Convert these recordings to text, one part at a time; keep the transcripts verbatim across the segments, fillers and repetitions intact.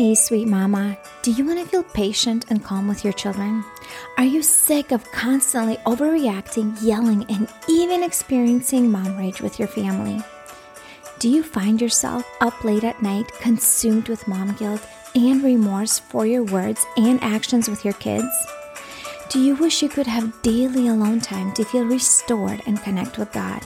Hey, sweet mama, do you want to feel patient and calm with your children? Are you sick of constantly overreacting, yelling, and even experiencing mom rage with your family? Do you find yourself up late at night consumed with mom guilt and remorse for your words and actions with your kids? Do you wish you could have daily alone time to feel restored and connect with God?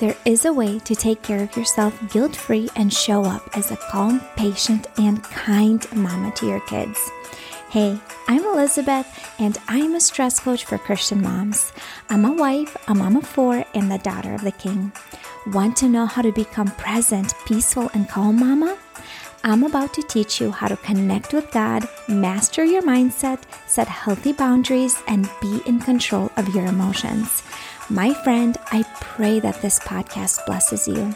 There is a way to take care of yourself guilt-free and show up as a calm, patient, and kind mama to your kids. Hey, I'm Elizabeth, and I'm a stress coach for Christian moms. I'm a wife, a mom of four, and the daughter of the King. Want to know how to become present, peaceful, and calm mama? I'm about to teach you how to connect with God, master your mindset, set healthy boundaries, and be in control of your emotions. My friend, I pray that this podcast blesses you.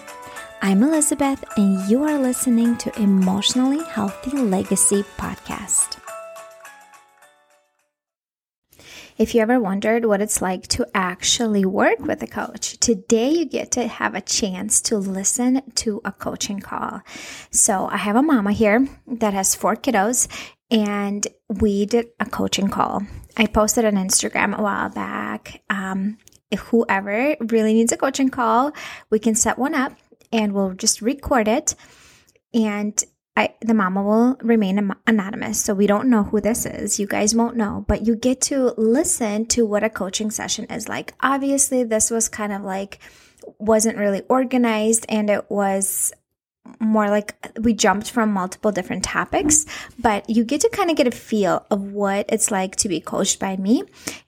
I'm Elizabeth, and you are listening to Emotionally Healthy Legacy Podcast. If you ever wondered what it's like to actually work with a coach, today you get to have a chance to listen to a coaching call. So I have a mama here that has four kiddos, and we did a coaching call. I posted on Instagram a while back. Um, if whoever really needs a coaching call, we can set one up and we'll just record it, and I, the mama will remain anonymous, so we don't know who this is. You guys won't know, but you get to listen to what a coaching session is like. Obviously, this was kind of like, wasn't really organized, and it was more like we jumped from multiple different topics, but you get to kind of get a feel of what it's like to be coached by me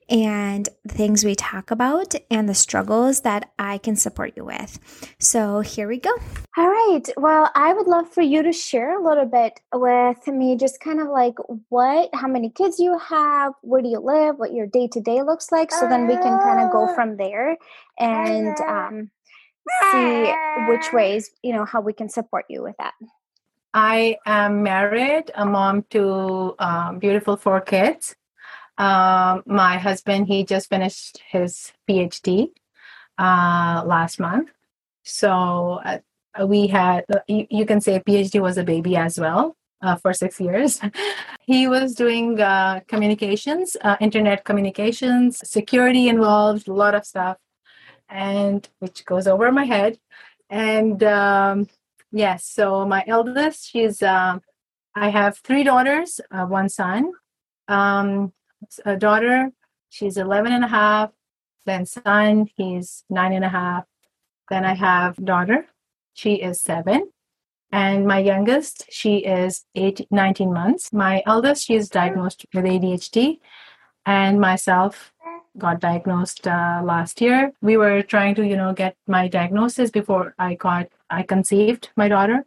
and the things we talk about and the struggles that I can support you with. So here we go. All right. Well, I would love for you to share a little bit with me, just kind of like what, how many kids you have, where do you live, what your day-to-day looks like. So then we can kind of go from there and um, see which ways, you know, how we can support you with that. I am married, a mom to um, beautiful four kids. Um, my husband, he just finished his PhD uh, last month. So uh, we had, you, you can say PhD was a baby as well uh, for six years. He was doing uh, communications, uh, internet communications, security involved, a lot of stuff, and which goes over my head. And um, yes, yeah, so my eldest, she's, uh, I have three daughters, uh, one son. Um, A daughter, she's eleven and a half, then son, he's nine and a half. Then I have daughter, she is seven. And my youngest, she is eight, nineteen months. My eldest, she is diagnosed with A D H D. And myself got diagnosed uh, last year. We were trying to, you know, get my diagnosis before I got, I conceived my daughter.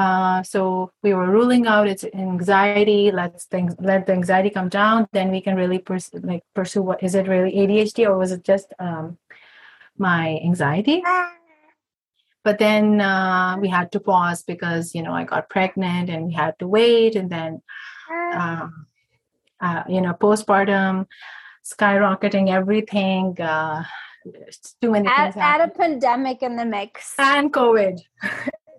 Uh, so we were ruling out it's anxiety. Let's think, let the anxiety come down. Then we can really pers- like pursue what is it really A D H D or was it just um, my anxiety? But then uh, we had to pause because, you know, I got pregnant and we had to wait. And then, um, uh, you know, postpartum, skyrocketing everything. Uh, too many add, things add a pandemic in the mix. And COVID.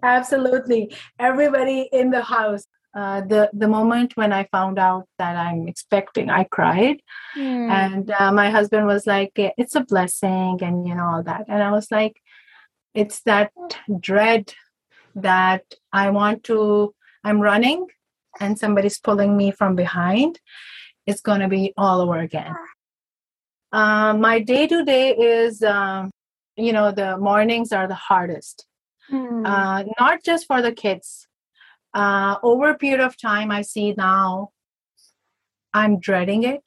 Absolutely. Everybody in the house. Uh, the, the moment when I found out that I'm expecting, I cried. Mm. And uh, my husband was like, it's a blessing and, you know, all that. And I was like, it's that dread that I want to, I'm running and somebody's pulling me from behind. It's going to be all over again. Uh, my day-to-day is, um, you know, the mornings are the hardest. Mm. Uh, not just for the kids. Uh, over a period of time, I see now I'm dreading it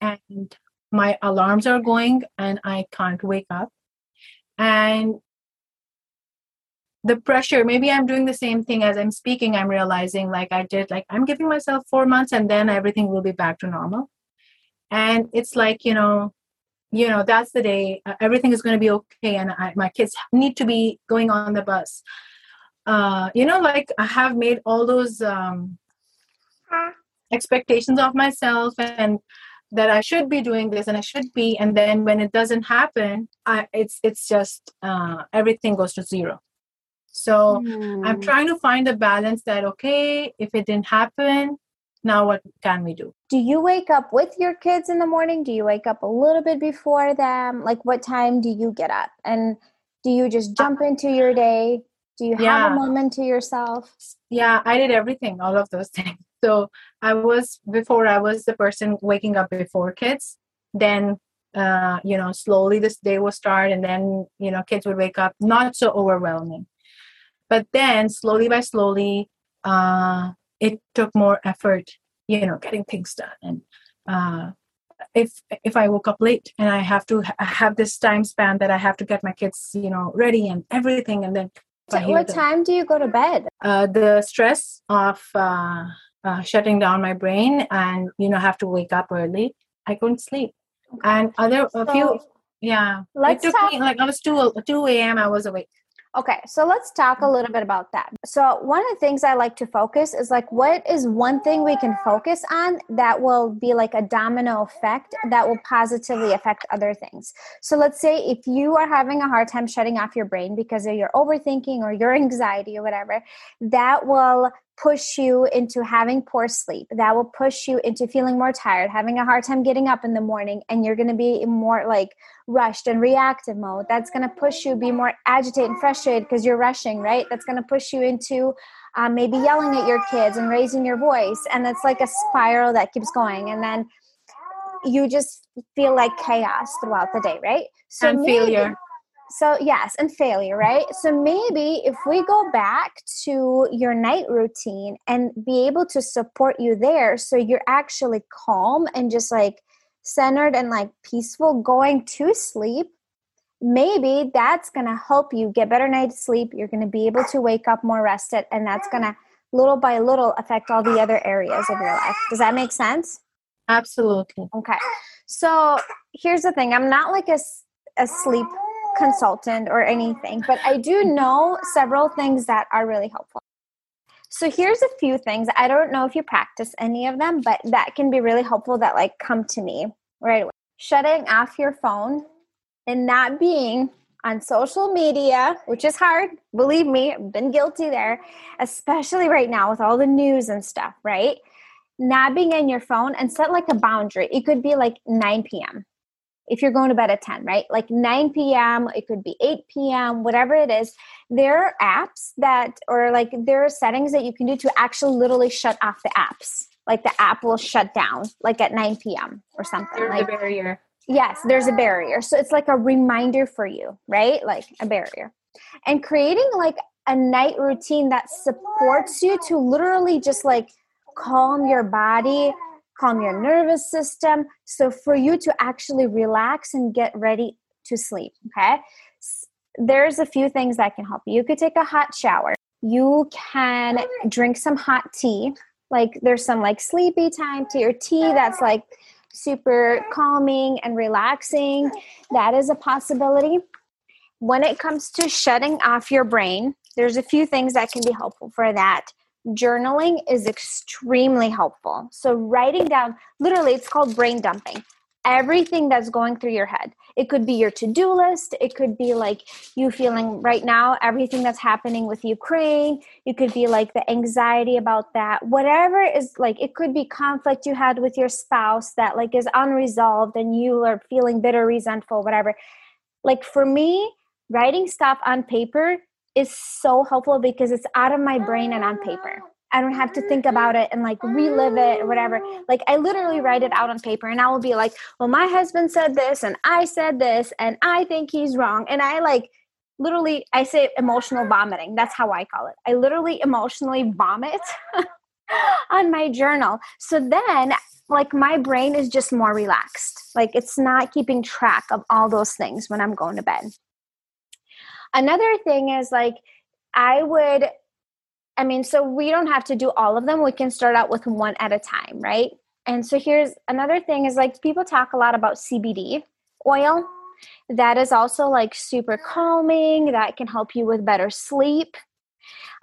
and my alarms are going and I can't wake up. And the pressure, maybe I'm doing the same thing as I'm speaking. I'm realizing like I did, like I'm giving myself four months and then everything will be back to normal. And it's like, you know, you know, that's the day uh, everything is going to be okay. And I, my kids need to be going on the bus. Uh, you know, like I have made all those um, expectations of myself and that I should be doing this and I should be. And then when it doesn't happen, I, it's, it's just uh, everything goes to zero. So mm. I'm trying to find a balance that, okay, if it didn't happen, now what can we do? Do you wake up with your kids in the morning? Do you wake up a little bit before them? Like, what time do you get up? And do you just jump into your day? Do you have yeah. a moment to yourself? Yeah, I did everything, all of those things. So I was, before I was the person waking up before kids, then, uh, you know, slowly this day will start and then, you know, kids would wake up, not so overwhelming. But then slowly by slowly, uh, it took more effort, you know, getting things done. And uh, if if I woke up late and I have to ha- have this time span that I have to get my kids, you know, ready and everything. And then so what time do you go to bed? Uh, the stress of uh, uh, shutting down my brain and, you know, have to wake up early. I couldn't sleep. Okay. And other so a few, yeah. It took talk- me like I was two a.m. I was awake. Okay, so let's talk a little bit about that. So one of the things I like to focus is like, what is one thing we can focus on that will be like a domino effect that will positively affect other things? So let's say if you are having a hard time shutting off your brain because of your overthinking or your anxiety or whatever, that will push you into having poor sleep. That will push you into feeling more tired, having a hard time getting up in the morning, and you're going to be in more like rushed and reactive mode. That's going to push you be more agitated and frustrated because you're rushing, right? That's going to push you into um, maybe yelling at your kids and raising your voice. And it's like a spiral that keeps going. And then you just feel like chaos throughout the day, right? So and maybe, failure. So yes, and failure, right? So maybe if we go back to your night routine and be able to support you there so you're actually calm and just like centered and like peaceful going to sleep, maybe that's going to help you get better night's sleep. You're going to be able to wake up more rested, and that's going to little by little affect all the other areas of your life. Does that make sense? Absolutely. Okay. So here's the thing. I'm not like a, a sleep consultant or anything, but I do know several things that are really helpful. So here's a few things. I don't know if you practice any of them, but that can be really helpful that like come to me right away. Shutting off your phone and not being on social media, which is hard. Believe me, I've been guilty there, especially right now with all the news and stuff, right? Not being on your phone and set like a boundary. It could be like nine p.m. if you're going to bed at ten, right? Like nine p.m., it could be eight p.m., whatever it is. There are apps that, or like there are settings that you can do to actually literally shut off the apps. Like the app will shut down like at nine p.m. or something. There's like, a barrier. Yes, there's a barrier. So it's like a reminder for you, right? Like a barrier. And creating like a night routine that supports you to literally just like calm your body, calm your nervous system, so for you to actually relax and get ready to sleep, okay? There's a few things that can help you. You could take a hot shower. You can drink some hot tea. Like there's some like sleepy time tea or tea that's like super calming and relaxing. That is a possibility. When it comes to shutting off your brain, there's a few things that can be helpful for that. Journaling is extremely helpful. So writing down, literally it's called brain dumping, everything that's going through your head. It could be your to-do list. It could be like you feeling right now, everything that's happening with Ukraine. It could be like the anxiety about that, whatever is like, it could be conflict you had with your spouse that like is unresolved and you are feeling bitter, resentful, whatever. Like for me, writing stuff on paper is so helpful because it's out of my brain and on paper. I don't have to think about it and like relive it or whatever. Like I literally write it out on paper and I will be like, well, my husband said this and I said this and I think he's wrong. And I like literally, I say emotional vomiting. That's how I call it. I literally emotionally vomit on my journal. So then like my brain is just more relaxed. Like it's not keeping track of all those things when I'm going to bed. Another thing is like, I would, I mean, so we don't have to do all of them. We can start out with one at a time, right? And so here's another thing is like, people talk a lot about C B D oil. That is also like super calming. That can help you with better sleep.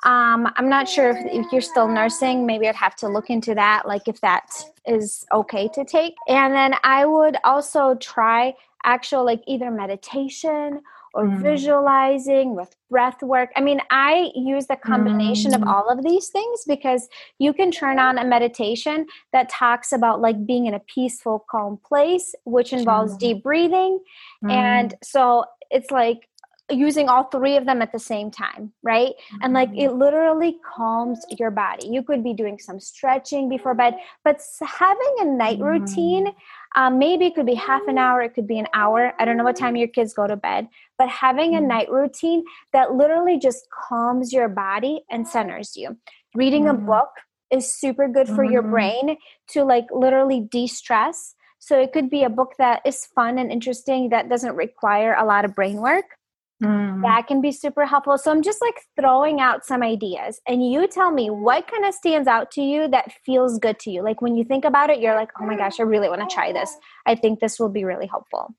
Um, I'm not sure if, if you're still nursing, maybe I'd have to look into that, like if that is okay to take. And then I would also try actual like either meditation or mm-hmm. visualizing with breath work. I mean, I use the combination mm-hmm. of all of these things, because you can turn on a meditation that talks about like being in a peaceful, calm place, which involves mm-hmm. deep breathing. Mm-hmm. And so it's like using all three of them at the same time, right? Mm-hmm. And like it literally calms your body. You could be doing some stretching before bed, but having a night mm-hmm. routine, um, maybe it could be half an hour, it could be an hour. I don't know what time your kids go to bed, but having mm-hmm. a night routine that literally just calms your body and centers you. Reading mm-hmm. a book is super good for mm-hmm. your brain to like literally de-stress. So it could be a book that is fun and interesting that doesn't require a lot of brain work. Mm. That can be super helpful. So I'm just like throwing out some ideas, and you tell me what kind of stands out to you that feels good to you. Like when you think about it, you're like, oh my gosh, I really want to try this. I think this will be really helpful.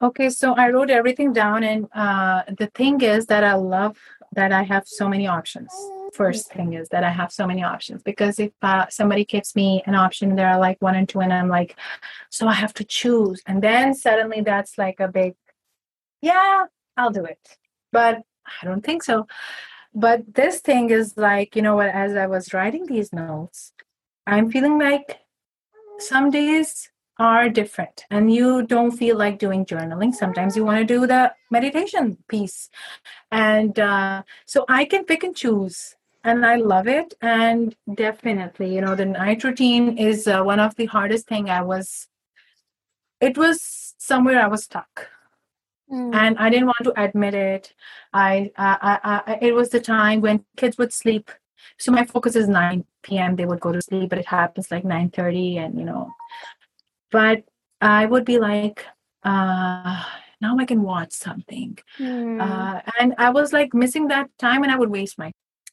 Okay. So I wrote everything down, and uh, the thing is that I love that I have so many options. First thing is that I have so many options, because if uh, somebody gives me an option, there are like one and two, and I'm like, so I have to choose. And then suddenly that's like a big, yeah, I'll do it. But I don't think so. But this thing is like, you know what, as I was writing these notes, I'm feeling like some days are different and you don't feel like doing journaling. Sometimes you want to do the meditation piece. And uh, so I can pick and choose. And I love it. And definitely, you know, the night routine is uh, one of the hardest thing. I was, it was somewhere I was stuck. Mm. And I didn't want to admit it. I, I, I, it was the time when kids would sleep. So my focus is nine p.m. They would go to sleep, but it happens like nine thirty, and you know. But I would be like, uh, now I can watch something, mm. uh, and I was like missing that time, and I would waste my.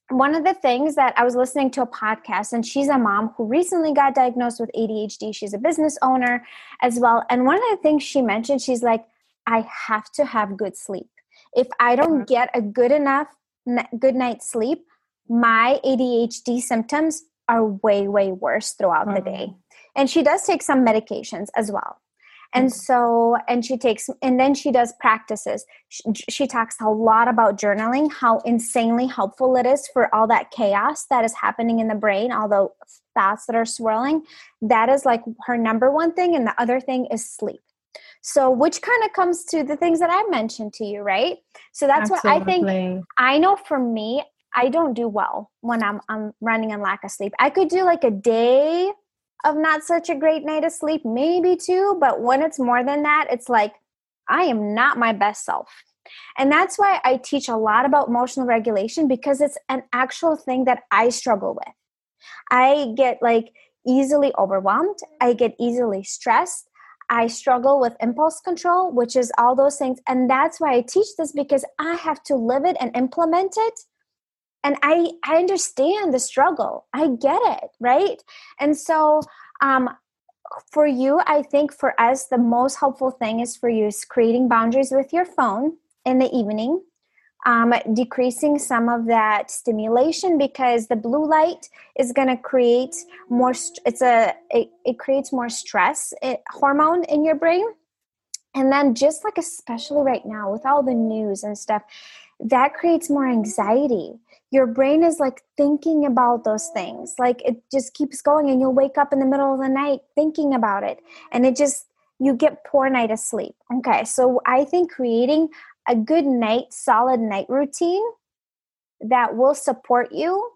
One of the things that I was listening to a podcast, and she's a mom who recently got diagnosed with A D H D. She's a business owner as well, and one of the things she mentioned, she's like, I have to have good sleep. If I don't get a good enough, n- good night's sleep, my A D H D symptoms are way, way worse throughout mm-hmm. the day. And she does take some medications as well. And mm-hmm. so, and she takes, and then she does practices. She, she talks a lot about journaling, how insanely helpful it is for all that chaos that is happening in the brain, all the thoughts that are swirling. That is like her number one thing. And the other thing is sleep. So which kind of comes to the things that I mentioned to you, right? So that's Absolutely. What I think. I know for me, I don't do well when I'm, I'm running on lack of sleep. I could do like a day of not such a great night of sleep, maybe two, but when it's more than that, it's like, I am not my best self. And that's why I teach a lot about emotional regulation, because it's an actual thing that I struggle with. I get like easily overwhelmed. I get easily stressed. I struggle with impulse control, which is all those things. And that's why I teach this, because I have to live it and implement it. And I, I understand the struggle. I get it, right? And so um, for you, I think for us, the most helpful thing is for you is creating boundaries with your phone in the evening, um, decreasing some of that stimulation, because the blue light is going to create more, st- it's a, it, it creates more stress it, hormone in your brain. And then just like, especially right now with all the news and stuff, that creates more anxiety. Your brain is like thinking about those things. Like it just keeps going, and you'll wake up in the middle of the night thinking about it. And it just, you get poor night of sleep. Okay. So I think creating a good night, solid night routine that will support you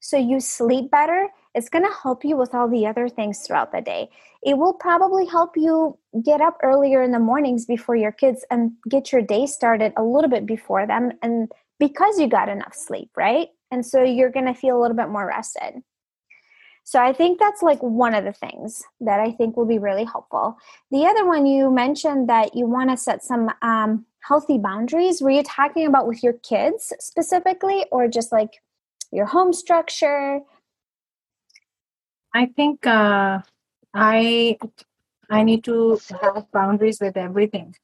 so you sleep better, it's going to help you with all the other things throughout the day. It will probably help you get up earlier in the mornings before your kids and get your day started a little bit before them, and because you got enough sleep, right? And so you're going to feel a little bit more rested. So I think that's like one of the things that I think will be really helpful. The other one, you mentioned that you want to set some um, healthy boundaries. Were you talking about with your kids specifically, or just like your home structure? I think uh, I I need to have boundaries with everything.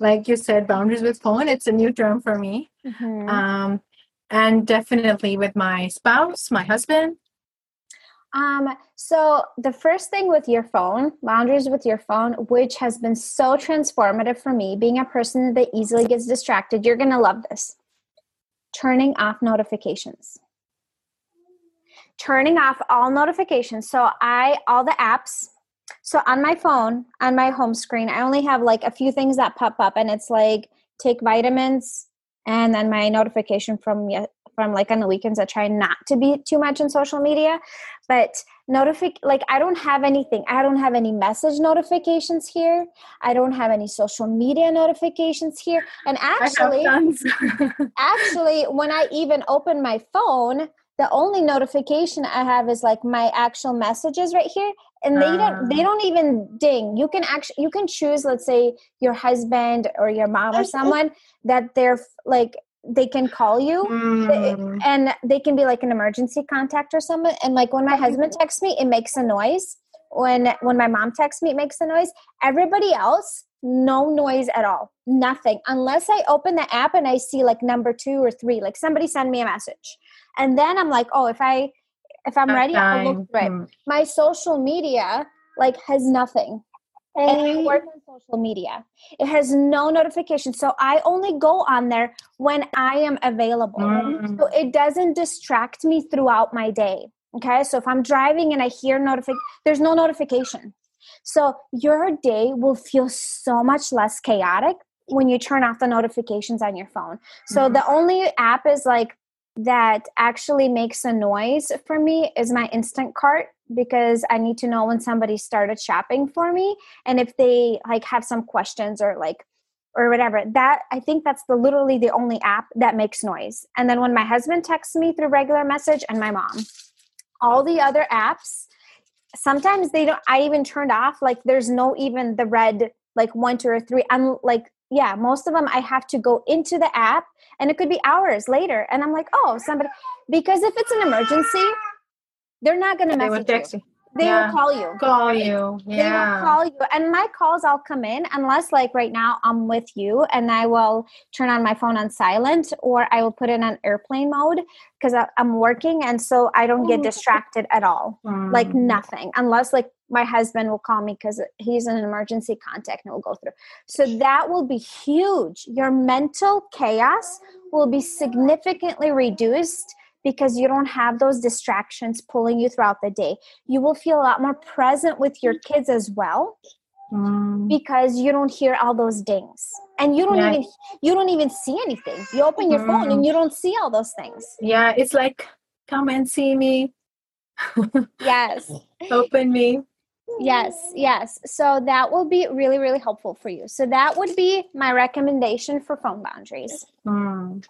Like you said, boundaries with phone, it's a new term for me. Mm-hmm. Um, and definitely with my spouse, my husband. Um, so the first thing with your phone, boundaries with your phone, which has been so transformative for me, being a person that easily gets distracted, you're going to love this. Turning off notifications. Turning off all notifications. So I, all the apps, so on my phone, on my home screen, I only have like a few things that pop up, and it's like take vitamins and then my notification from from like on the weekends. I try not to be too much on social media, but notific like I don't have anything. I don't have any message notifications here. I don't have any social media notifications here. And actually, actually, when I even open my phone, the only notification I have is like my actual messages right here. And they don't, they don't even ding. You can actually, you can choose, let's say your husband or your mom or someone that they're like, they can call you mm. and they can be like an emergency contact or something. And like when my husband texts me, it makes a noise. When, when my mom texts me, it makes a noise. Everybody else, no noise at all. Nothing. Unless I open the app and I see like number two or three, like somebody send me a message. And then I'm like, oh, if I, If I'm ready, I'll look for it. My social media, like, has nothing. And I work on social media. It has no notifications. So I only go on there when I am available. Mm. So it doesn't distract me throughout my day. Okay? So if I'm driving and I hear notification, there's no notification. So your day will feel so much less chaotic when you turn off the notifications on your phone. So mm. the only app is, like, that actually makes a noise for me is my Instant Cart, because I need to know when somebody started shopping for me and if they like have some questions or like or whatever. That I think that's the literally the only app that makes noise. And then when my husband texts me through regular message and my mom, all the other apps, sometimes they don't. I even turned off like there's no even the red like one, two, or three. I'm like yeah, most of them I have to go into the app. And it could be hours later. And I'm like, oh, somebody, because if it's an emergency, they're not going to message they you. They yeah. will call you. Call you. Yeah. They will call you. And my calls all come in unless like right now I'm with you and I will turn on my phone on silent or I will put it on airplane mode because I'm working. And so I don't get distracted at all. Mm. Like nothing. Unless like my husband will call me because he's an emergency contact and we'll go through. So that will be huge. Your mental chaos will be significantly reduced because you don't have those distractions pulling you throughout the day. You will feel a lot more present with your kids as well mm. because you don't hear all those dings. And you don't yeah. even you don't even see anything. You open your mm. phone and you don't see all those things. Yeah, it's like, come and see me. Yes. Open me. Yes, yes. So that will be really, really helpful for you. So that would be my recommendation for phone boundaries. Mm.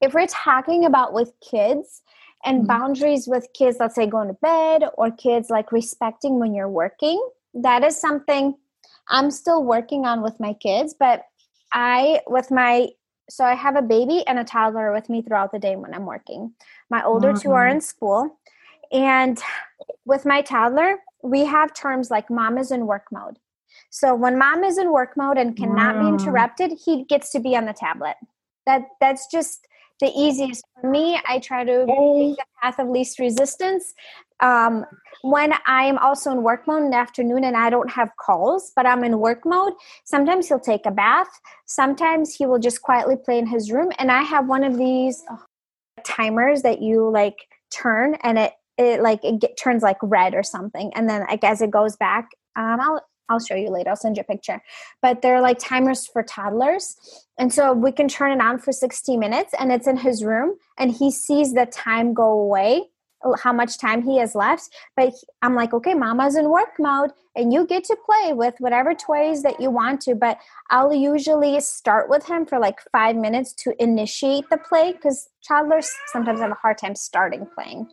If we're talking about with kids and mm. boundaries with kids, let's say going to bed or kids like respecting when you're working, that is something I'm still working on with my kids. But I, with my, so I have a baby and a toddler with me throughout the day when I'm working. My older mm-hmm. two are in school. And with my toddler, we have terms like mom is in work mode. So when mom is in work mode and cannot wow. be interrupted, he gets to be on the tablet. That that's just the easiest for me. I try to oh. take the path of least resistance. Um, when I'm also in work mode in the afternoon and I don't have calls, but I'm in work mode, sometimes he'll take a bath. Sometimes he will just quietly play in his room. And I have one of these oh, timers that you like turn and it, It like it get, turns like red or something, and then like as it goes back, um, I'll I'll show you later. I'll send you a picture. But they're like timers for toddlers, and so we can turn it on for sixty minutes, and it's in his room, and he sees the time go away, how much time he has left. But he, I'm like, okay, Mama's in work mode, and you get to play with whatever toys that you want to. But I'll usually start with him for like five minutes to initiate the play because toddlers sometimes have a hard time starting playing.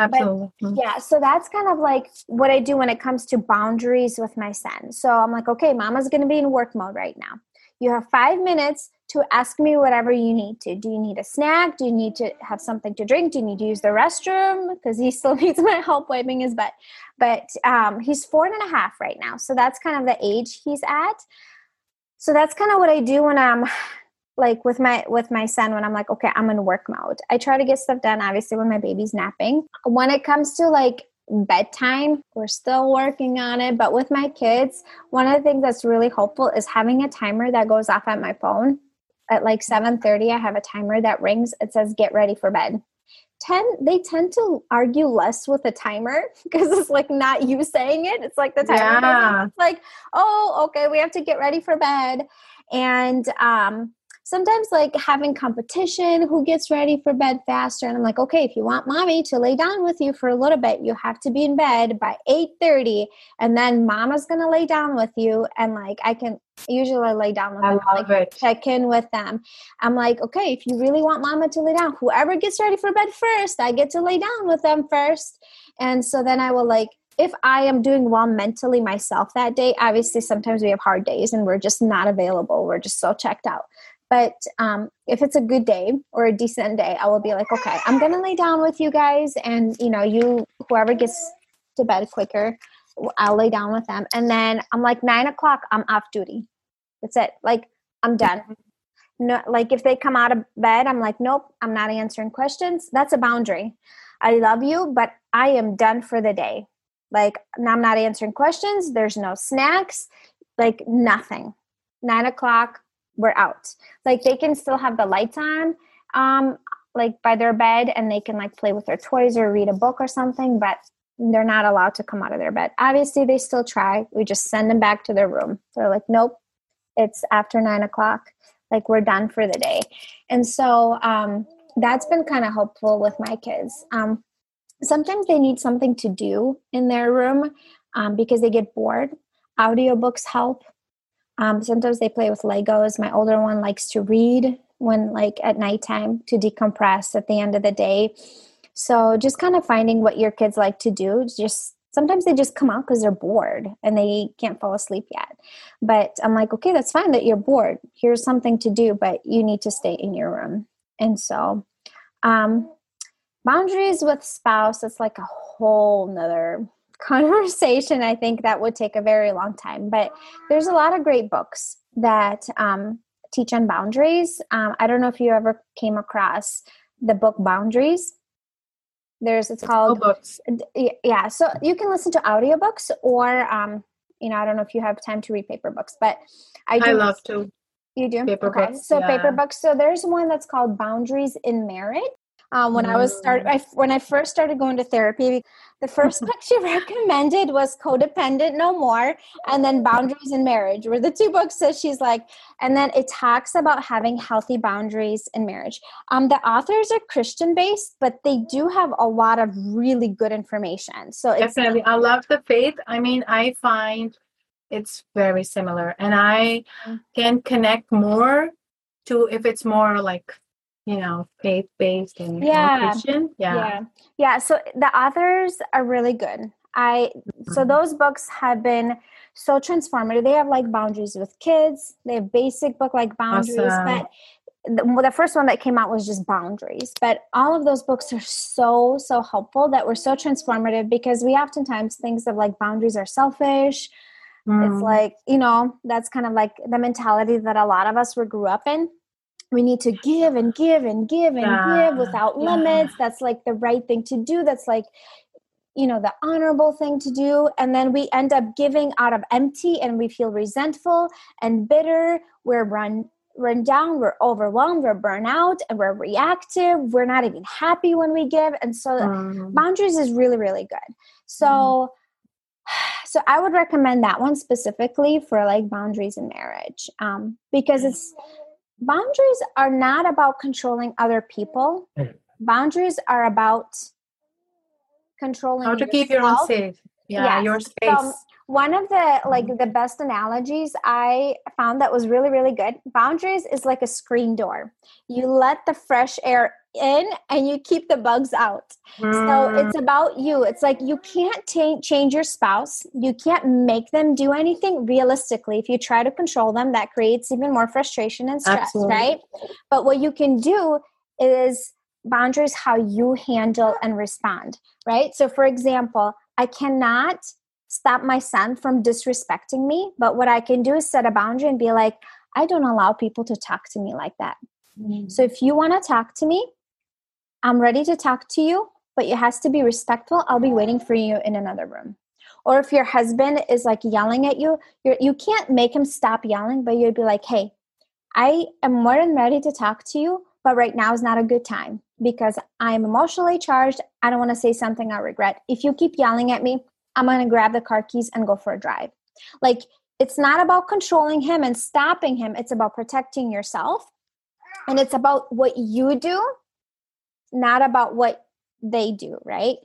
Absolutely. But yeah. So that's kind of like what I do when it comes to boundaries with my son. So I'm like, okay, Mama's going to be in work mode right now. You have five minutes to ask me whatever you need to. Do you need a snack? Do you need to have something to drink? Do you need to use the restroom? Because he still needs my help wiping his butt. But um, he's four and a half right now. So that's kind of the age he's at. So that's kind of what I do when I'm like with my, with my son, when I'm like, okay, I'm in work mode, I try to get stuff done, obviously, when my baby's napping. When it comes to like bedtime, we're still working on it. But with my kids, one of the things that's really helpful is having a timer that goes off at my phone. At like seven thirty, I have a timer that rings. It says, get ready for bed. Ten, they tend to argue less with a timer because it's like not you saying it. It's like the timer. Yeah. It's like, oh, okay, we have to get ready for bed. And um, sometimes like having competition, who gets ready for bed faster. And I'm like, okay, if you want mommy to lay down with you for a little bit, you have to be in bed by eight thirty. And then mama's going to lay down with you. And like, I can usually lay down with them. I love like, it. Check in with them. I'm like, okay, if you really want mama to lay down, whoever gets ready for bed first, I get to lay down with them first. And so then I will like, if I am doing well mentally myself that day, obviously sometimes we have hard days and we're just not available. We're just so checked out. But um, if it's a good day or a decent day, I will be like, okay, I'm going to lay down with you guys. And you know, you, whoever gets to bed quicker, I'll lay down with them. And then I'm like nine o'clock, I'm off duty. That's it. Like I'm done. No, like if they come out of bed, I'm like, nope, I'm not answering questions. That's a boundary. I love you, but I am done for the day. Like I'm not answering questions. There's no snacks, like nothing. Nine o'clock, we're out. Like they can still have the lights on, um, like by their bed, and they can like play with their toys or read a book or something, but they're not allowed to come out of their bed. Obviously they still try. We just send them back to their room. They're like, nope, it's after nine o'clock. Like we're done for the day. And so, um, that's been kind of helpful with my kids. Um, sometimes they need something to do in their room, um, because they get bored. Audiobooks help. Um, sometimes they play with Legos. My older one likes to read when like at nighttime to decompress at the end of the day. So just kind of finding what your kids like to do. Just sometimes they just come out because they're bored and they can't fall asleep yet. But I'm like, okay, that's fine that you're bored. Here's something to do, but you need to stay in your room. And so um, boundaries with spouse, it's like a whole nother conversation. I think that would take a very long time. But there's a lot of great books that um, teach on boundaries. Um, I don't know if you ever came across the book Boundaries. There's, it's called, books. Yeah. So you can listen to audiobooks or, um, you know, I don't know if you have time to read paper books, but I do. I love to. You do? Paper okay. books, so yeah. Paper books. So there's one that's called Boundaries in Marriage. Um, when mm. I was start, I, when I first started going to therapy, the first book she recommended was Codependent No More. And then Boundaries in Marriage were the two books that she's like, and then it talks about having healthy boundaries in marriage. Um, the authors are Christian based, but they do have a lot of really good information. So it's definitely, I love the faith. I mean, I find it's very similar and I can connect more to if it's more like, you know, faith-based and yeah. Christian. Yeah. yeah. Yeah. So the authors are really good. I, mm-hmm. So those books have been so transformative. They have like boundaries with kids. They have basic book like boundaries, awesome. But the, well, the first one that came out was just boundaries, but all of those books are so, so helpful that were so transformative because we oftentimes think of like boundaries are selfish. Mm. It's like, you know, that's kind of like the mentality that a lot of us were grew up in. We need to give and give and give and yeah. give without yeah. limits. That's like the right thing to do. That's like, you know, the honorable thing to do. And then we end up giving out of empty and we feel resentful and bitter. We're run run down. We're overwhelmed. We're burnt out and we're reactive. We're not even happy when we give. And so um. boundaries is really, really good. So, mm. so I would recommend that one specifically for like boundaries in marriage, um, because it's, boundaries are not about controlling other people. Boundaries are about controlling how to yourself. Keep your own safe. Yeah, yes. Your space. So one of the like the best analogies I found that was really, really good. Boundaries is like a screen door. You let the fresh air in and you keep the bugs out. Mm. So it's about you. It's like you can't t- change your spouse. You can't make them do anything realistically. If you try to control them, that creates even more frustration and stress, absolutely. Right? But what you can do is boundaries how you handle and respond, right? So for example, I cannot stop my son from disrespecting me, but what I can do is set a boundary and be like, I don't allow people to talk to me like that. Mm-hmm. So if you want to talk to me, I'm ready to talk to you, but it has to be respectful. I'll be waiting for you in another room. Or if your husband is like yelling at you, you're, you can't make him stop yelling, but you'd be like, hey, I am more than ready to talk to you, but right now is not a good time because I'm emotionally charged. I don't want to say something I regret. If you keep yelling at me, I'm going to grab the car keys and go for a drive. Like, it's not about controlling him and stopping him. It's about protecting yourself. And it's about what you do, not about what they do, right?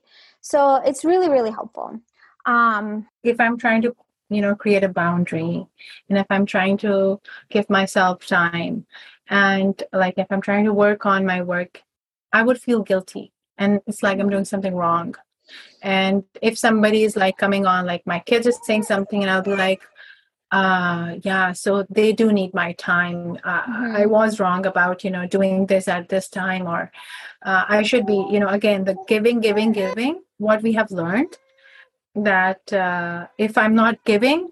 So it's really, really helpful. Um, if I'm trying to, you know, create a boundary, and if I'm trying to give myself time, and like if I'm trying to work on my work, I would feel guilty. And it's like I'm doing something wrong. And if somebody is like coming on, like my kids are saying something, and I'll be like, uh, yeah, so they do need my time. Uh, mm-hmm. I was wrong about, you know, doing this at this time, or uh, I should be, you know, again, the giving, giving, giving, what we have learned that uh, if I'm not giving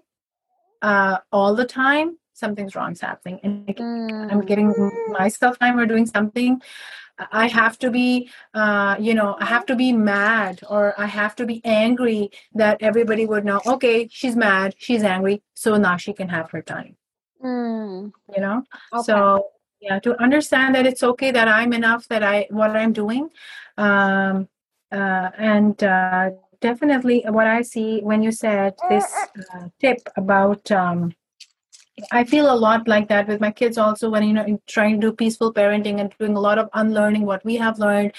uh, all the time, something's wrong's happening. And mm. I'm giving myself time or doing something. I have to be, uh, you know, I have to be mad, or I have to be angry that everybody would know, okay, she's mad, she's angry, so now she can have her time, mm. you know? Okay. So, yeah, to understand that it's okay that I'm enough, that I, what I'm doing. Um, uh, and uh, definitely what I see when you said this uh, tip about, um, I feel a lot like that with my kids also when, you know, trying to do peaceful parenting and doing a lot of unlearning what we have learned.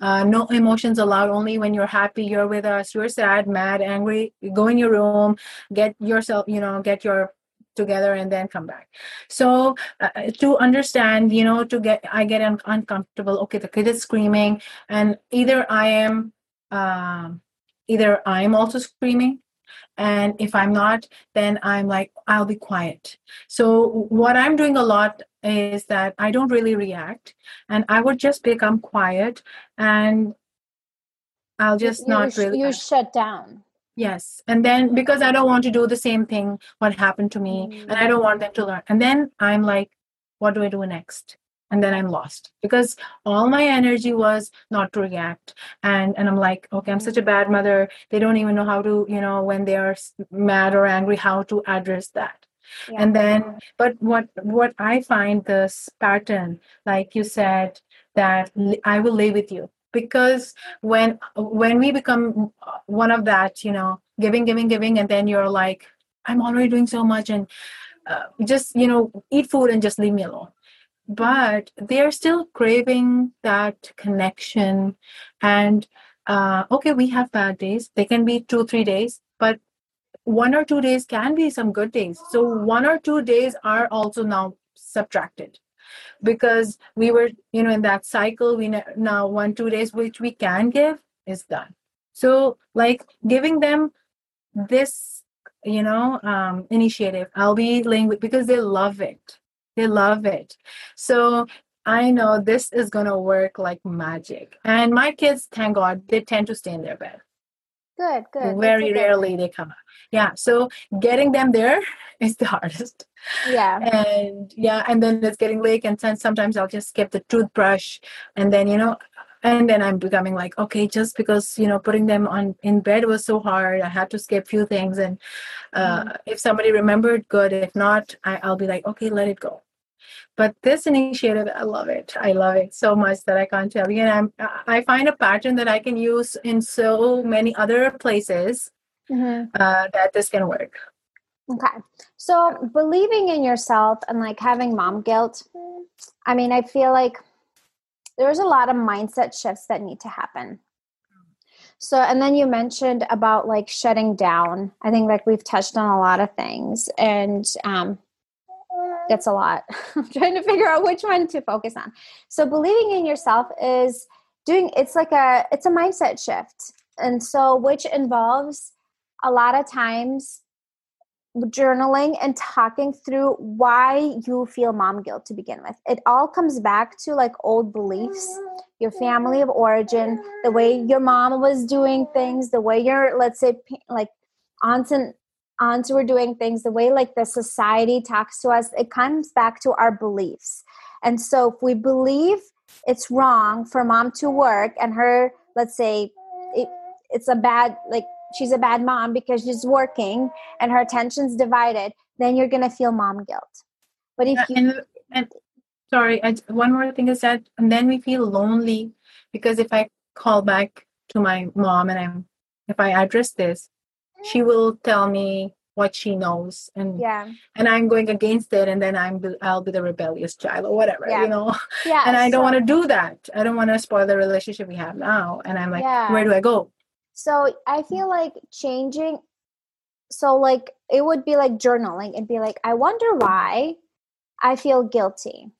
Uh, no emotions allowed, only when you're happy, you're with us, you're sad, mad, angry, go in your room, get yourself, you know, get your together and then come back. So uh, to understand, you know, to get, I get un- uncomfortable. Okay, the kid is screaming and either I am, um, either I'm also screaming. And if I'm not, then I'm like, I'll be quiet. So what I'm doing a lot is that I don't really react, and I would just become quiet, and I'll just you, not really. You shut down. Yes. And then because I don't want to do the same thing, what happened to me, mm-hmm. and I don't want them to learn. And then I'm like, what do I do next? And then I'm lost because all my energy was not to react. And and I'm like, okay, I'm such a bad mother. They don't even know how to, you know, when they are mad or angry, how to address that. Yeah. And then, but what, what I find this pattern, like you said, that I will lay with you. Because when when we become one of that, you know, giving, giving, giving, and then you're like, I'm already doing so much and uh, just, you know, eat food and just leave me alone. But they're still craving that connection. And, uh, okay, we have bad days. They can be two, three days, but one or two days can be some good days. So one or two days are also now subtracted because we were, you know, in that cycle. We ne- now one, two days, which we can give is done. So like giving them this, you know, um, initiative, I'll be laying with, because they love it. They love it. So I know this is going to work like magic. And my kids, thank God, they tend to stay in their bed. Good, good. Very rarely they come out. Yeah. So getting them there is the hardest. Yeah. And yeah. And then it's getting late. And then sometimes I'll just skip the toothbrush. And then, you know, and then I'm becoming like, okay, just because, you know, putting them on in bed was so hard. I had to skip a few things. And uh, mm-hmm. if somebody remembered, good. If not, I, I'll be like, okay, let it go. But this initiative, I love it. I love it so much that I can't tell you. And I'm, I find a pattern that I can use in so many other places mm-hmm. uh, that this can work. Okay. So believing in yourself and like having mom guilt, I mean, I feel like there's a lot of mindset shifts that need to happen. So, and then you mentioned about like shutting down. I think like we've touched on a lot of things and, um, that's a lot. I'm trying to figure out which one to focus on. So believing in yourself is doing, it's like a, it's a mindset shift. And so, which involves a lot of times journaling and talking through why you feel mom guilt to begin with. It all comes back to like old beliefs, your family of origin, the way your mom was doing things, the way your, let's say like aunts and aunts who are doing things, the way like the society talks to us, it comes back to our beliefs. And so if we believe it's wrong for mom to work and her, let's say it, it's a bad, like she's a bad mom because she's working and her attention's divided, then you're going to feel mom guilt. But if you... And, and, sorry, I, one more thing is that, and then we feel lonely because if I call back to my mom and I'm, if I address this, she will tell me what she knows, and yeah. and I'm going against it, and then I'm I'll be the rebellious child or whatever, yeah. you know. Yeah, and I don't so, want to do that. I don't want to spoil the relationship we have now. And I'm like, yeah. where do I go? So I feel like changing. So like it would be like journaling. It'd be like, I wonder why I feel guilty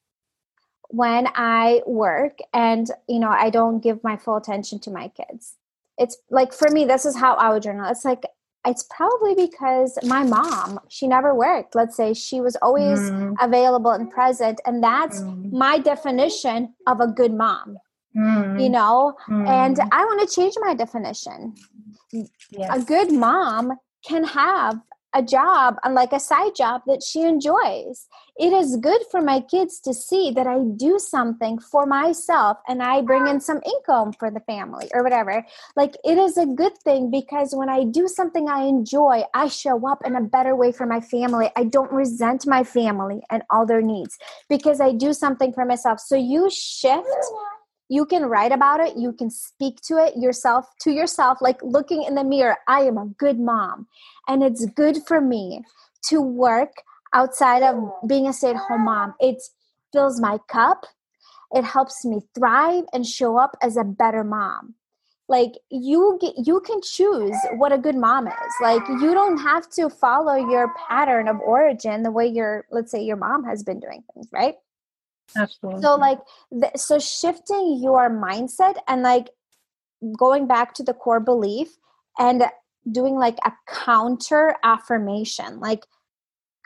when I work, and you know I don't give my full attention to my kids. It's like, for me, this is how I would journal. It's like, it's probably because my mom, she never worked. Let's say she was always mm. available and present. And that's mm. my definition of a good mom, mm. you know, mm. and I want to change my definition. Yes. A good mom can have a job and like a side job that she enjoys. It is good for my kids to see that I do something for myself and I bring in some income for the family or whatever. Like it is a good thing, because when I do something I enjoy, I show up in a better way for my family. I don't resent my family and all their needs because I do something for myself. So you shift. You can write about it. You can speak to it yourself, to yourself, like looking in the mirror. I am a good mom, and it's good for me to work outside of being a stay-at-home mom. It fills my cup. It helps me thrive and show up as a better mom. Like you get, you can choose what a good mom is. Like you don't have to follow your pattern of origin the way your, let's say your mom has been doing things, right? Absolutely. So like, th- so shifting your mindset and like going back to the core belief and doing like a counter affirmation, like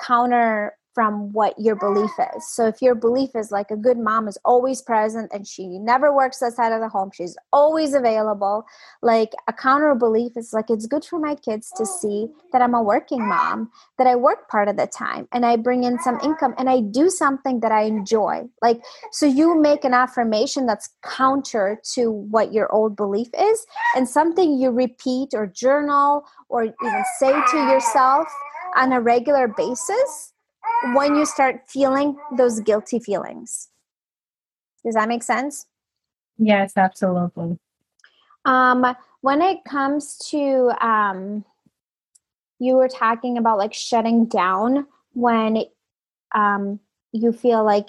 counter from what your belief is. So if your belief is like a good mom is always present and she never works outside of the home, she's always available. Like a counter belief is like, it's good for my kids to see that I'm a working mom, that I work part of the time and I bring in some income and I do something that I enjoy. Like, so you make an affirmation that's counter to what your old belief is, and something you repeat or journal or even say to yourself on a regular basis when you start feeling those guilty feelings. Does that make sense? Yes, absolutely. Um, when it comes to, um, you were talking about like shutting down when um, you feel like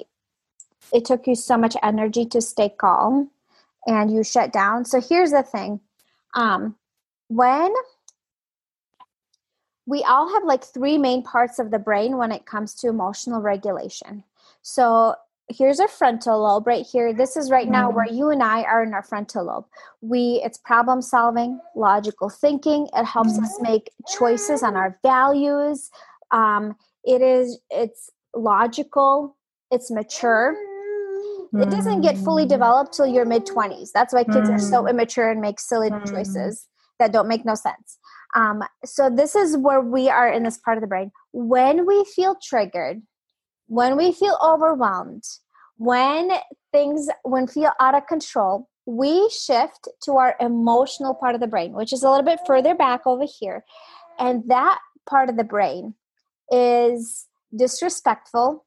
it took you so much energy to stay calm and you shut down. So here's the thing. Um, when... We all have like three main parts of the brain when it comes to emotional regulation. So here's our frontal lobe right here. This is right now where you and I are in our frontal lobe. We, it's problem solving, logical thinking. It helps us make choices on our values. Um, it is, it's logical. It's mature. It doesn't get fully developed till your mid twenties. That's why kids are so immature and make silly choices that don't make no sense. Um, so this is where we are in this part of the brain. When we feel triggered, when we feel overwhelmed, when things, when feel out of control, we shift to our emotional part of the brain, which is a little bit further back over here. And that part of the brain is disrespectful.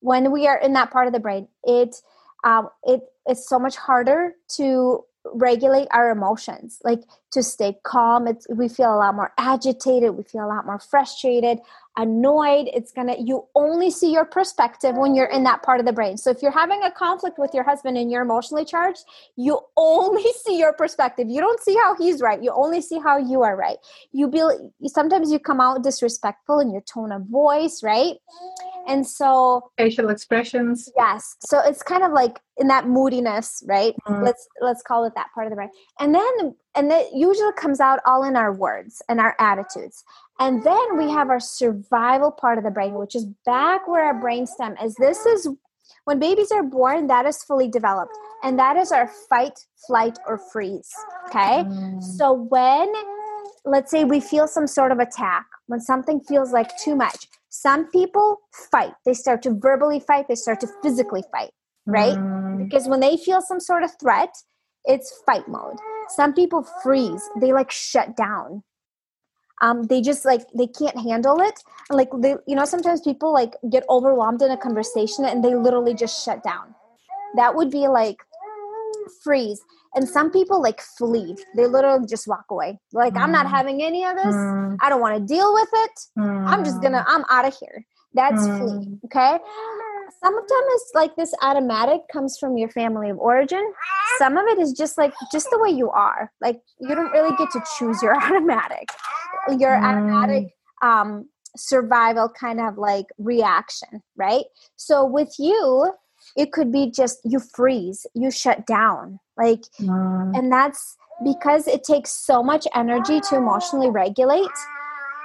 When we are in that part of the brain, it, um, it is so much harder to regulate our emotions, like to stay calm. It's, we feel a lot more agitated. We feel a lot more frustrated, annoyed. It's gonna, you only see your perspective when you're in that part of the brain. So if you're having a conflict with your husband and you're emotionally charged, you only see your perspective. You don't see how he's right. You only see how you are right. You be, sometimes you come out disrespectful in your tone of voice, right? And so facial expressions. Yes. So it's kind of like in that moodiness, right? Mm-hmm. Let's, let's call it that part of the brain. And then, and that usually comes out all in our words and our attitudes. And then we have our survival part of the brain, which is back where our brainstem is. This is when babies are born, that is fully developed. And that is our fight, flight, or freeze. Okay. Mm-hmm. So when let's say we feel some sort of attack, when something feels like too much, some people fight. They start to verbally fight. They start to physically fight, right? Mm. Because when they feel some sort of threat, it's fight mode. Some people freeze. They like shut down. Um, they just like, they can't handle it. And like, they, you know, sometimes people like get overwhelmed in a conversation and they literally just shut down. That would be like freeze. And some people like flee. They literally just walk away. Like, mm. I'm not having any of this. Mm. I don't want to deal with it. Mm. I'm just gonna, I'm out of here. That's mm. flee. Okay. Some of them is like this automatic comes from your family of origin. Some of it is just like, just the way you are. Like, you don't really get to choose your automatic, your mm. automatic, um, survival kind of like reaction. Right. So with you, it could be just you freeze, you shut down. Like, mm. and that's because it takes so much energy to emotionally regulate.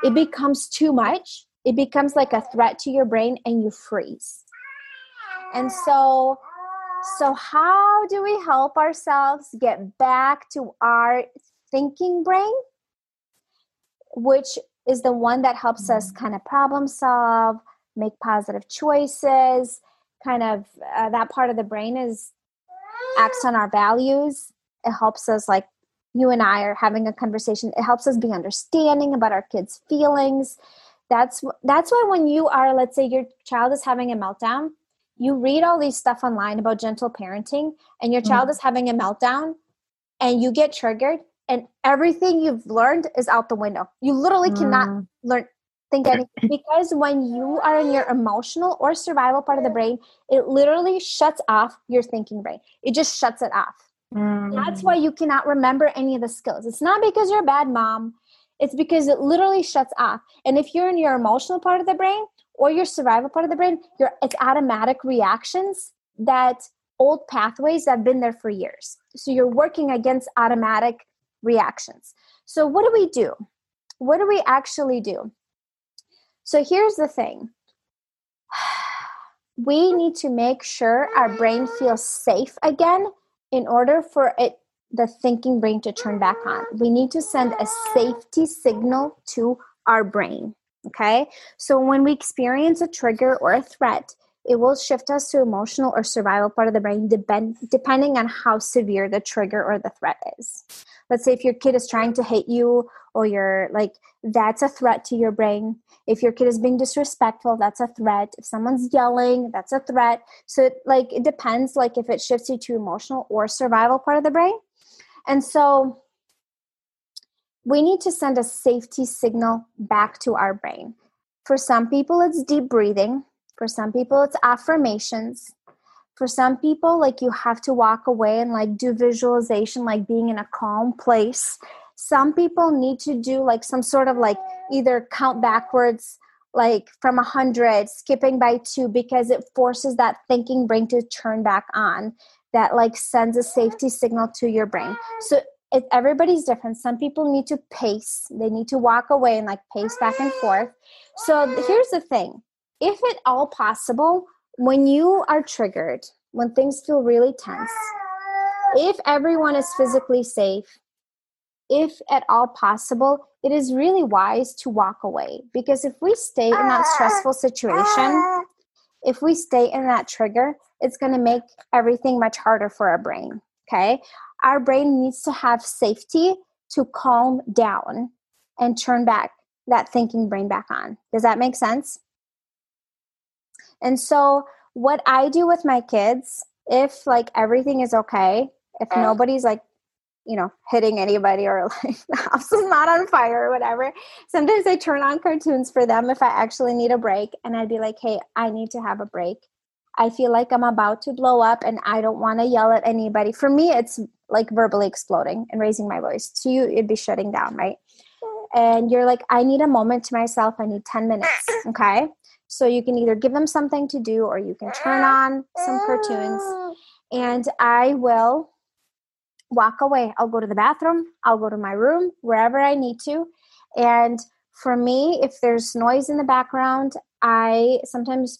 It becomes too much. It becomes like a threat to your brain and you freeze. And so, so how do we help ourselves get back to our thinking brain, which is the one that helps us kind of problem solve, make positive choices, kind of uh, that part of the brain is acts on our values. It helps us, like you and I are having a conversation. It helps us be understanding about our kids' feelings. That's that's why when you are, let's say your child is having a meltdown, you read all these stuff online about gentle parenting and your child mm. is having a meltdown and you get triggered and everything you've learned is out the window. You literally mm. cannot learn think anything because when you are in your emotional or survival part of the brain, it literally shuts off your thinking brain. It just shuts it off. Mm. That's why you cannot remember any of the skills. It's not because you're a bad mom. It's because it literally shuts off. And if you're in your emotional part of the brain or your survival part of the brain, your it's automatic reactions that old pathways have been there for years. So you're working against automatic reactions. So what do we do? What do we actually do? So here's the thing. We need to make sure our brain feels safe again in order for it, the thinking brain to turn back on. We need to send a safety signal to our brain, okay? So when we experience a trigger or a threat, it will shift us to emotional or survival part of the brain depend, depending on how severe the trigger or the threat is. Let's say if your kid is trying to hate you or you're like, that's a threat to your brain. If your kid is being disrespectful, that's a threat. If someone's yelling, that's a threat. So it, like, it depends like if it shifts you to emotional or survival part of the brain. And so we need to send a safety signal back to our brain. For some people, it's deep breathing. For some people, it's affirmations. For some people, like you have to walk away and like do visualization, like being in a calm place. Some people need to do like some sort of like either count backwards, like from a hundred, skipping by two, because it forces that thinking brain to turn back on. That like sends a safety signal to your brain. So if everybody's different. Some people need to pace. They need to walk away and like pace back and forth. So here's the thing. If at all possible, when you are triggered, when things feel really tense, if everyone is physically safe, if at all possible, it is really wise to walk away. Because if we stay in that stressful situation, if we stay in that trigger, it's going to make everything much harder for our brain, okay? Our brain needs to have safety to calm down and turn back that thinking brain back on. Does that make sense? And so what I do with my kids, if like everything is okay, if nobody's like, you know, hitting anybody or like the house is not on fire or whatever. Sometimes I turn on cartoons for them if I actually need a break. And I'd be like, hey, I need to have a break. I feel like I'm about to blow up and I don't want to yell at anybody. For me, it's like verbally exploding and raising my voice. To you, it'd be shutting down, right? And you're like, I need a moment to myself. I need ten minutes, okay? So you can either give them something to do or you can turn on some cartoons. And I will walk away. I'll go to the bathroom. I'll go to my room, wherever I need to. And for me, if there's noise in the background, I sometimes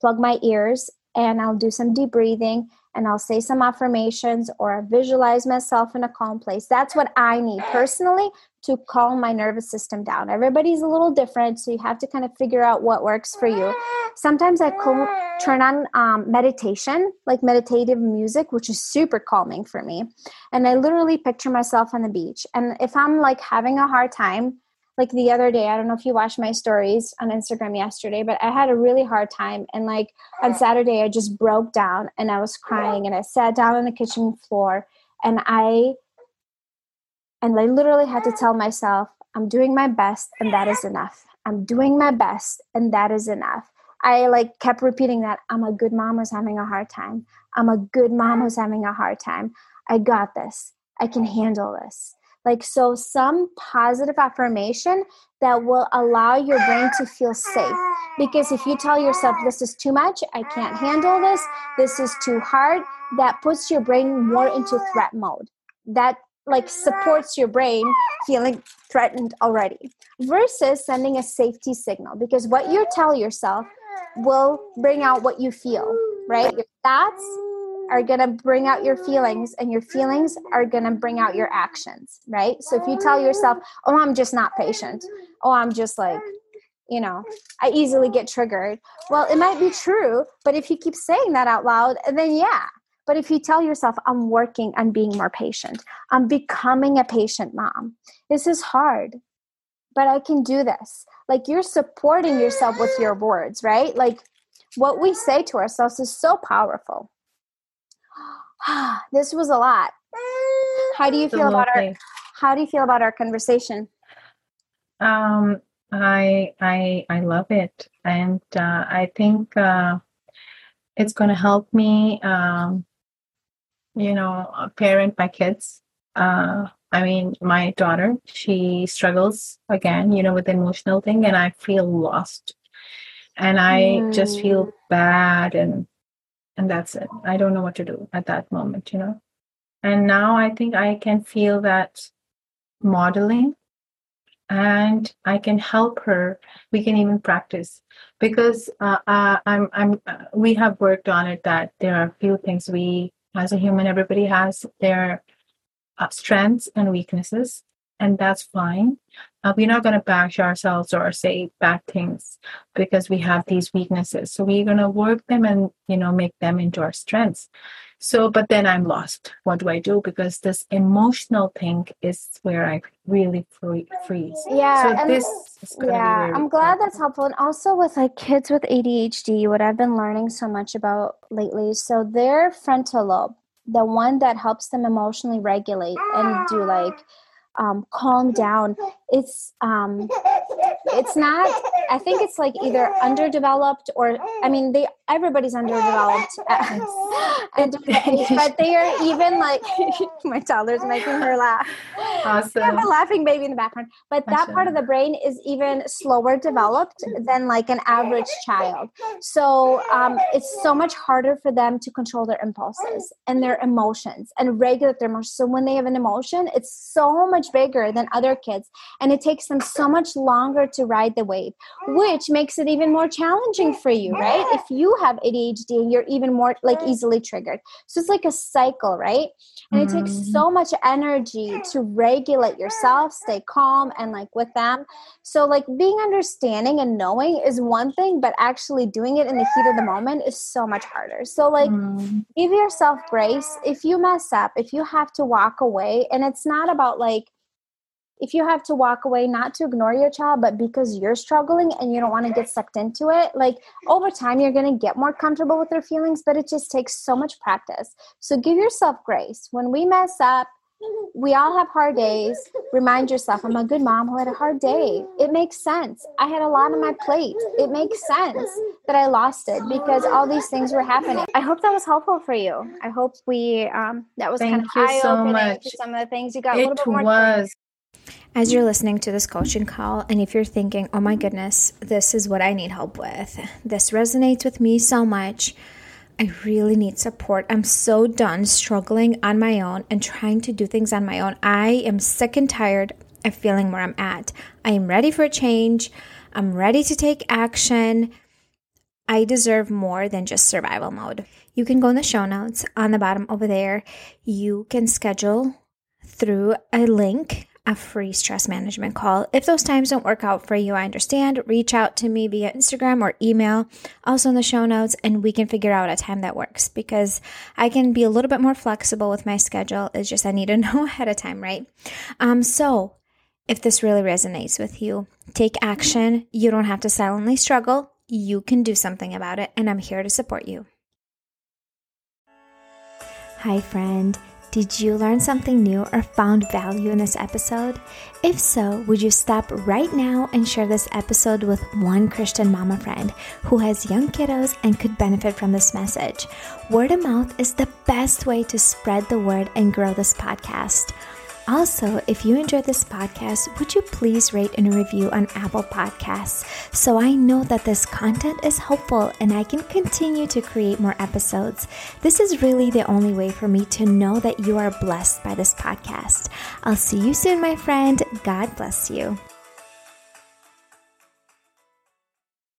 plug my ears and I'll do some deep breathing and I'll say some affirmations or visualize myself in a calm place. That's what I need personally to calm my nervous system down. Everybody's a little different, so you have to kind of figure out what works for you. Sometimes I co- turn on um, meditation, like meditative music, which is super calming for me. And I literally picture myself on the beach. And if I'm like having a hard time, like the other day, I don't know if you watched my stories on Instagram yesterday, but I had a really hard time. And like on Saturday, I just broke down and I was crying and I sat down on the kitchen floor and I, and I literally had to tell myself, I'm doing my best and that is enough. I'm doing my best and that is enough. I like kept repeating that. I'm a good mom who's having a hard time. I'm a good mom who's having a hard time. I got this. I can handle this. Like, so some positive affirmation that will allow your brain to feel safe. Because if you tell yourself, this is too much, I can't handle this, this is too hard, that puts your brain more into threat mode. That, like, supports your brain feeling threatened already. Versus sending a safety signal. Because what you tell yourself will bring out what you feel, right? Your thoughts are going to bring out your feelings, and your feelings are going to bring out your actions, right? So if you tell yourself, oh, I'm just not patient. Oh, I'm just like, you know, I easily get triggered. Well, it might be true, but if you keep saying that out loud, then yeah. But if you tell yourself, I'm working on being more patient, I'm becoming a patient mom. This is hard, but I can do this. Like, you're supporting yourself with your words, right? Like, what we say to ourselves is so powerful. This was a lot. How do you feel about our how do you feel about our conversation? Um I I I love it. And uh, I think uh, it's gonna help me um, you know, parent my kids. Uh, I mean my daughter, she struggles again, you know, with the emotional thing, and I feel lost. And I mm. just feel bad and And that's it. I don't know what to do at that moment, you know. And now I think I can feel that modeling, and I can help her. We can even practice, because uh, uh, I'm. I'm. Uh, we have worked on it that there are a few things we, as a human, everybody has their uh, strengths and weaknesses, and that's fine. Uh, we're not going to bash ourselves or say bad things because we have these weaknesses. So we're going to work them and, you know, make them into our strengths. So, but then I'm lost. What do I do? Because this emotional thing is where I really free- freeze. Yeah. So this is going to yeah, be I'm glad important. That's helpful. And also with like kids with A D H D, what I've been learning so much about lately. So their frontal lobe, the one that helps them emotionally regulate and do like, Um, calm down. It's um, it's not. I think it's like either underdeveloped or I mean, they everybody's underdeveloped, and, but they are even like my toddler's making her laugh. Awesome, I have a laughing baby in the background. But that awesome. Part of the brain is even slower developed than like an average child. So um, it's so much harder for them to control their impulses and their emotions and regulate their emotions. So when they have an emotion, it's so much bigger than other kids, and it takes them so much longer to ride the wave, which makes it even more challenging for you, right? If you have A D H D and you're even more like easily triggered. So it's like a cycle, right? And mm-hmm. it takes so much energy to regulate yourself, stay calm and like with them. So like being understanding and knowing is one thing, but actually doing it in the heat of the moment is so much harder. So like mm-hmm. give yourself grace. If you mess up, if you have to walk away, and it's not about like, if you have to walk away, not to ignore your child, but because you're struggling and you don't want to get sucked into it, like over time, you're going to get more comfortable with their feelings, but it just takes so much practice. So give yourself grace. When we mess up, we all have hard days. Remind yourself, I'm a good mom who had a hard day. It makes sense. I had a lot on my plate. It makes sense that I lost it because all these things were happening. I hope that was helpful for you. I hope we, um, that was Thank kind of eye-opening so much. To some of the things you got it a little bit more. Was. As you're listening to this coaching call, and if you're thinking, oh my goodness, this is what I need help with, this resonates with me so much, I really need support. I'm so done struggling on my own and trying to do things on my own. I am sick and tired of feeling where I'm at. I am ready for a change. I'm ready to take action. I deserve more than just survival mode. you can go in the show notes on the bottom over there. You can schedule through a link a free stress management call. If those times don't work out for you, I understand. Reach out to me via Instagram or email, also in the show notes, and we can figure out a time that works, because I can be a little bit more flexible with my schedule. It's just I need to know ahead of time, right? Um, so if this really resonates with you, take action. You don't have to silently struggle. You can do something about it, and I'm here to support you. Hi, friend. Did you learn something new or found value in this episode? If so, would you stop right now and share this episode with one Christian mama friend who has young kiddos and could benefit from this message? Word of mouth is the best way to spread the word and grow this podcast. Also, if you enjoyed this podcast, would you please rate and review on Apple Podcasts so I know that this content is helpful and I can continue to create more episodes. This is really the only way for me to know that you are blessed by this podcast. I'll see you soon, my friend. God bless you.